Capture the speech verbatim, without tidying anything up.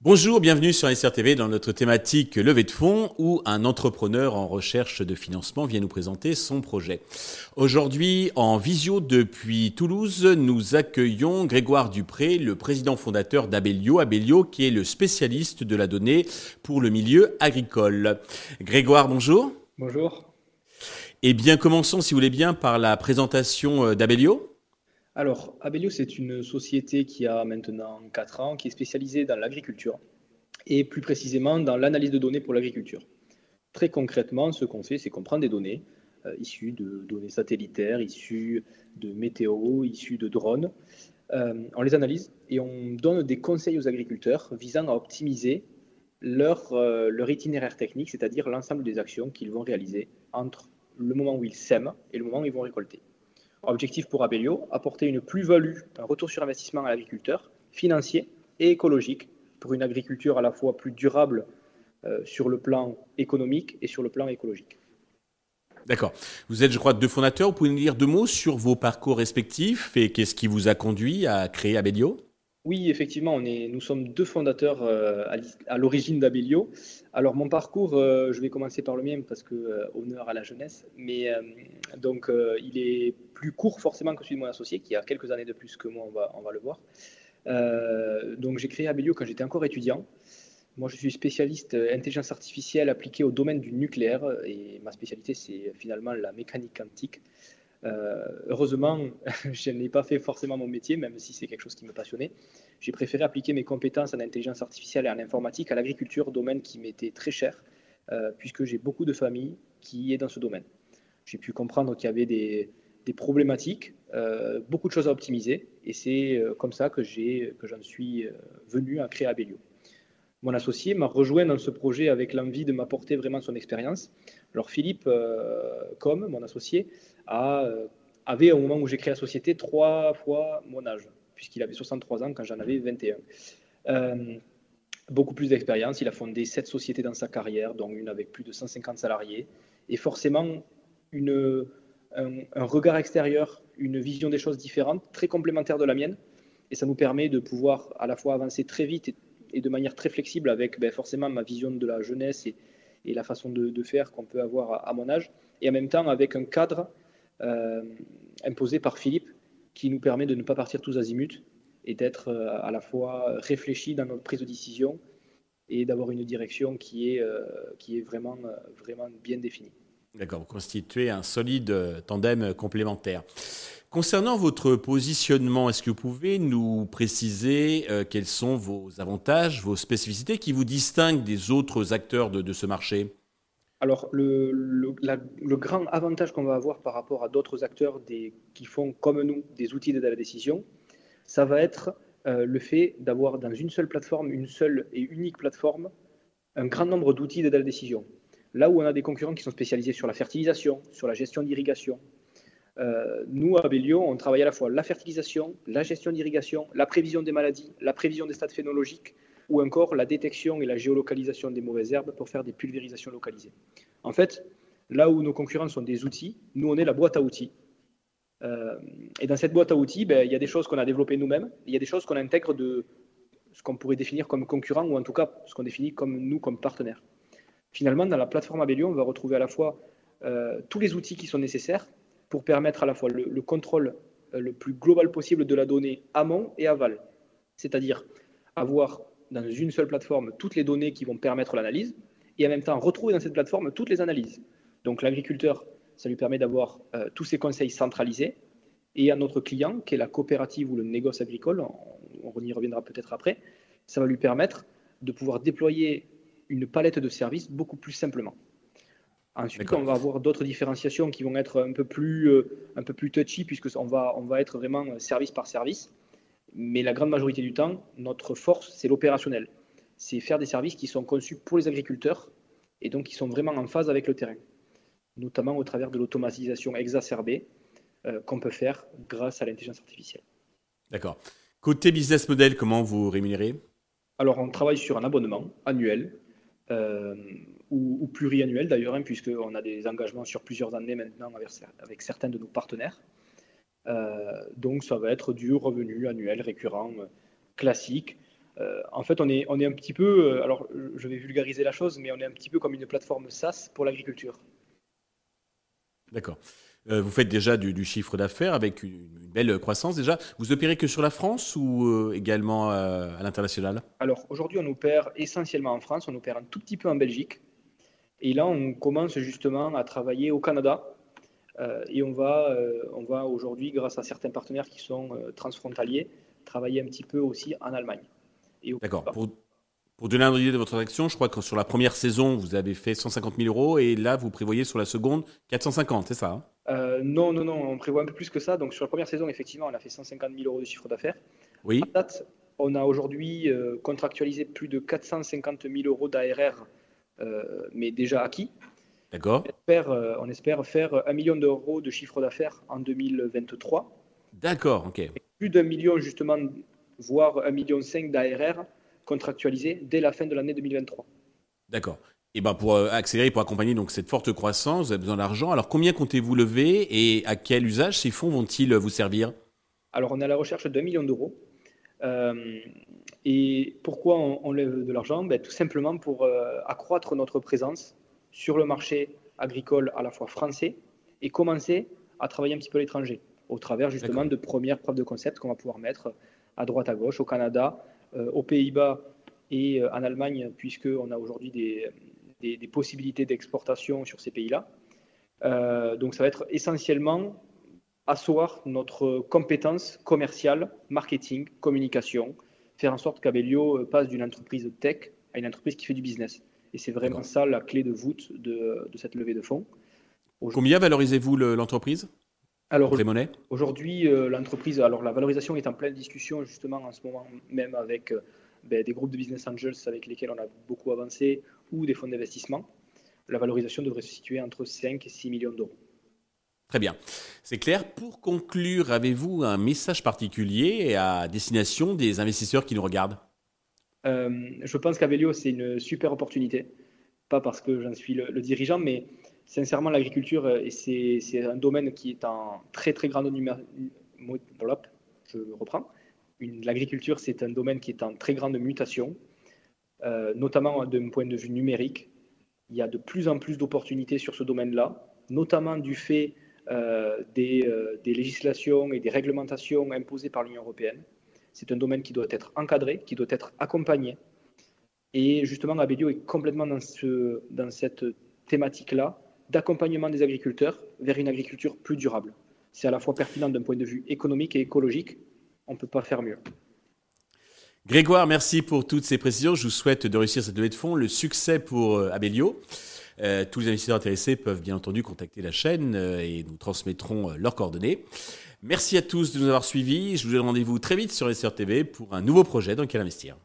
Bonjour, bienvenue sur S R T V dans notre thématique levée de fonds où un entrepreneur en recherche de financement vient nous présenter son projet. Aujourd'hui, en visio depuis Toulouse, nous accueillons Grégoire Dupré, le président fondateur d'Abelio, Abelio qui est le spécialiste de la donnée pour le milieu agricole. Grégoire, bonjour. Bonjour. Eh bien, commençons, si vous voulez bien, par la présentation d'Abelio. Alors, Abelio, c'est une société qui a maintenant quatre ans, qui est spécialisée dans l'agriculture et plus précisément dans l'analyse de données pour l'agriculture. Très concrètement, ce qu'on fait, c'est qu'on prend des données euh, issues de données satellitaires, issues de météo, issues de drones. Euh, on les analyse et on donne des conseils aux agriculteurs visant à optimiser leur, euh, leur itinéraire technique, c'est-à-dire l'ensemble des actions qu'ils vont réaliser entre le moment où ils sèment et le moment où ils vont récolter. Objectif pour Abelio, apporter une plus-value, un retour sur investissement à l'agriculteur, financier et écologique, pour une agriculture à la fois plus durable euh, sur le plan économique et sur le plan écologique. D'accord. Vous êtes, je crois, deux fondateurs. Vous pouvez nous dire deux mots sur vos parcours respectifs et qu'est-ce qui vous a conduit à créer Abelio ? Oui, effectivement, on est, nous sommes deux fondateurs euh, à l'origine d'Abelio. Alors, mon parcours, euh, je vais commencer par le mien parce que euh, honneur à la jeunesse, mais euh, donc euh, il est plus court forcément que celui de mon associé, qui a quelques années de plus que moi, on va, on va le voir. Euh, donc, j'ai créé Abelio quand j'étais encore étudiant. Moi, je suis spécialiste euh, intelligence artificielle appliquée au domaine du nucléaire et ma spécialité, c'est finalement la mécanique quantique. Euh, heureusement, je n'ai pas fait forcément mon métier, même si c'est quelque chose qui me passionnait. J'ai préféré appliquer mes compétences en intelligence artificielle et en informatique à l'agriculture, domaine qui m'était très cher, euh, puisque j'ai beaucoup de familles qui est dans ce domaine. J'ai pu comprendre qu'il y avait des, des problématiques, euh, beaucoup de choses à optimiser, et c'est euh, comme ça que, j'ai, que j'en suis euh, venu à créer Abelio. Mon associé m'a rejoint dans ce projet avec l'envie de m'apporter vraiment son expérience. Alors Philippe, euh, comme mon associé, a, euh, avait au moment où j'ai créé la société trois fois mon âge, puisqu'il avait soixante-trois ans quand j'en avais vingt et un. Euh, beaucoup plus d'expérience, il a fondé sept sociétés dans sa carrière, dont une avec plus de cent cinquante salariés. Et forcément, une, un, un regard extérieur, une vision des choses différentes, très complémentaire de la mienne. Et ça nous permet de pouvoir à la fois avancer très vite et et de manière très flexible avec ben, forcément ma vision de la jeunesse et, et la façon de, de faire qu'on peut avoir à, à mon âge, et en même temps avec un cadre euh, imposé par Philippe qui nous permet de ne pas partir tous azimuts et d'être euh, à la fois réfléchi dans notre prise de décision et d'avoir une direction qui est, euh, qui est vraiment, vraiment bien définie. D'accord, vous constituez un solide tandem complémentaire. Concernant votre positionnement, est-ce que vous pouvez nous préciser euh, quels sont vos avantages, vos spécificités qui vous distinguent des autres acteurs de, de ce marché ? Alors, le, le, la, le grand avantage qu'on va avoir par rapport à d'autres acteurs des, qui font, comme nous, des outils d'aide à la décision, ça va être euh, le fait d'avoir dans une seule plateforme, une seule et unique plateforme, un grand nombre d'outils d'aide à la décision. Là où on a des concurrents qui sont spécialisés sur la fertilisation, sur la gestion d'irrigation. Euh, nous, à Abelio, on travaille à la fois la fertilisation, la gestion d'irrigation, la prévision des maladies, la prévision des stades phénologiques ou encore la détection et la géolocalisation des mauvaises herbes pour faire des pulvérisations localisées. En fait, là où nos concurrents sont des outils, nous, on est la boîte à outils. Euh, et dans cette boîte à outils, ben, il y a des choses qu'on a développées nous-mêmes, il y a des choses qu'on intègre de ce qu'on pourrait définir comme concurrent ou en tout cas ce qu'on définit comme nous, comme partenaire. Finalement, dans la plateforme Abelio, on va retrouver à la fois euh, tous les outils qui sont nécessaires pour permettre à la fois le, le contrôle le plus global possible de la donnée amont et aval. C'est-à-dire avoir dans une seule plateforme toutes les données qui vont permettre l'analyse et en même temps retrouver dans cette plateforme toutes les analyses. Donc l'agriculteur, ça lui permet d'avoir euh, tous ses conseils centralisés et à notre client, qui est la coopérative ou le négoce agricole, on, on y reviendra peut-être après, ça va lui permettre de pouvoir déployer une palette de services beaucoup plus simplement. Ensuite, D'accord. on va avoir d'autres différenciations qui vont être un peu plus, euh, un peu plus touchy puisqu'on va, on va être vraiment service par service. Mais la grande majorité du temps, notre force, c'est l'opérationnel. C'est faire des services qui sont conçus pour les agriculteurs et donc qui sont vraiment en phase avec le terrain, notamment au travers de l'automatisation exacerbée euh, qu'on peut faire grâce à l'intelligence artificielle. D'accord. Côté business model, comment vous rémunérez ? Alors, on travaille sur un abonnement annuel. Euh, ou, ou pluriannuel d'ailleurs, hein, puisqu'on a des engagements sur plusieurs années maintenant avec, avec certains de nos partenaires. Euh, donc ça va être du revenu annuel récurrent euh, classique. Euh, en fait, on est, on est un petit peu, euh, alors je vais vulgariser la chose, mais on est un petit peu comme une plateforme SaaS pour l'agriculture. D'accord. Euh, vous faites déjà du, du chiffre d'affaires avec une, une belle croissance déjà. Vous opérez que sur la France ou euh, également euh, à l'international ? Alors aujourd'hui, on opère essentiellement en France, on opère un tout petit peu en Belgique. Et là, on commence justement à travailler au Canada. Euh, et on va, euh, on va aujourd'hui, grâce à certains partenaires qui sont euh, transfrontaliers, travailler un petit peu aussi en Allemagne. Et D'accord. Pour, pour donner une idée de votre action, je crois que sur la première saison, vous avez fait cent cinquante mille euros et là, vous prévoyez sur la seconde quatre cent cinquante, c'est ça, hein ? euh, Non, non, non, on prévoit un peu plus que ça. Donc sur la première saison, effectivement, on a fait cent cinquante mille euros de chiffre d'affaires. Oui. À date, on a aujourd'hui euh, contractualisé plus de quatre cent cinquante mille euros d'A R R, euh, mais déjà acquis. D'accord. On espère, on espère faire un million d'euros de chiffre d'affaires en deux mille vingt-trois. D'accord, ok. Et plus d'un million, justement, voire un million cinq d'A R R contractualisé dès la fin de l'année deux mille vingt-trois. D'accord. Et ben pour accélérer, pour accompagner donc cette forte croissance, vous avez besoin d'argent. Alors, combien comptez-vous lever et à quel usage ces fonds vont-ils vous servir ? Alors, on est à la recherche d'un million d'euros. Euh, et pourquoi on, on lève de l'argent ? Ben, tout simplement pour euh, accroître notre présence sur le marché agricole à la fois français et commencer à travailler un petit peu à l'étranger au travers justement D'accord. de premières preuves de concept qu'on va pouvoir mettre à droite à gauche, au Canada, euh, aux Pays-Bas et euh, en Allemagne puisqu'on a aujourd'hui des, des, des possibilités d'exportation sur ces pays-là. Euh, donc ça va être essentiellement asseoir notre compétence commerciale, marketing, communication, faire en sorte qu'Abelio passe d'une entreprise tech à une entreprise qui fait du business. Et c'est vraiment D'accord. ça la clé de voûte de, de cette levée de fonds. Combien valorisez-vous le, l'entreprise ? Alors aujourd'hui, aujourd'hui euh, l'entreprise, alors la valorisation est en pleine discussion justement en ce moment même avec euh, ben, des groupes de business angels avec lesquels on a beaucoup avancé ou des fonds d'investissement. La valorisation devrait se situer entre cinq et six millions d'euros. Très bien, c'est clair. Pour conclure, avez-vous un message particulier à destination des investisseurs qui nous regardent ? Euh, je pense qu'Abelio, c'est une super opportunité, pas parce que j'en suis le, le dirigeant, mais sincèrement, l'agriculture, et c'est, c'est un domaine qui est en très, très grande numér... voilà, je reprends. Une, l'agriculture, c'est un domaine qui est en très grande mutation, euh, notamment d'un point de vue numérique. Il y a de plus en plus d'opportunités sur ce domaine-là, notamment du fait euh, des, euh, des législations et des réglementations imposées par l'Union européenne. C'est un domaine qui doit être encadré, qui doit être accompagné. Et justement, Abelio est complètement dans, ce, dans cette thématique-là d'accompagnement des agriculteurs vers une agriculture plus durable. C'est à la fois pertinent d'un point de vue économique et écologique. On ne peut pas faire mieux. Grégoire, merci pour toutes ces précisions. Je vous souhaite de réussir cette levée de fonds. Le succès pour Abelio. Euh, tous les investisseurs intéressés peuvent bien entendu contacter la chaîne euh, et nous transmettrons euh, leurs coordonnées. Merci à tous de nous avoir suivis. Je vous donne rendez-vous très vite sur Investisseur T V pour un nouveau projet dans lequel investir.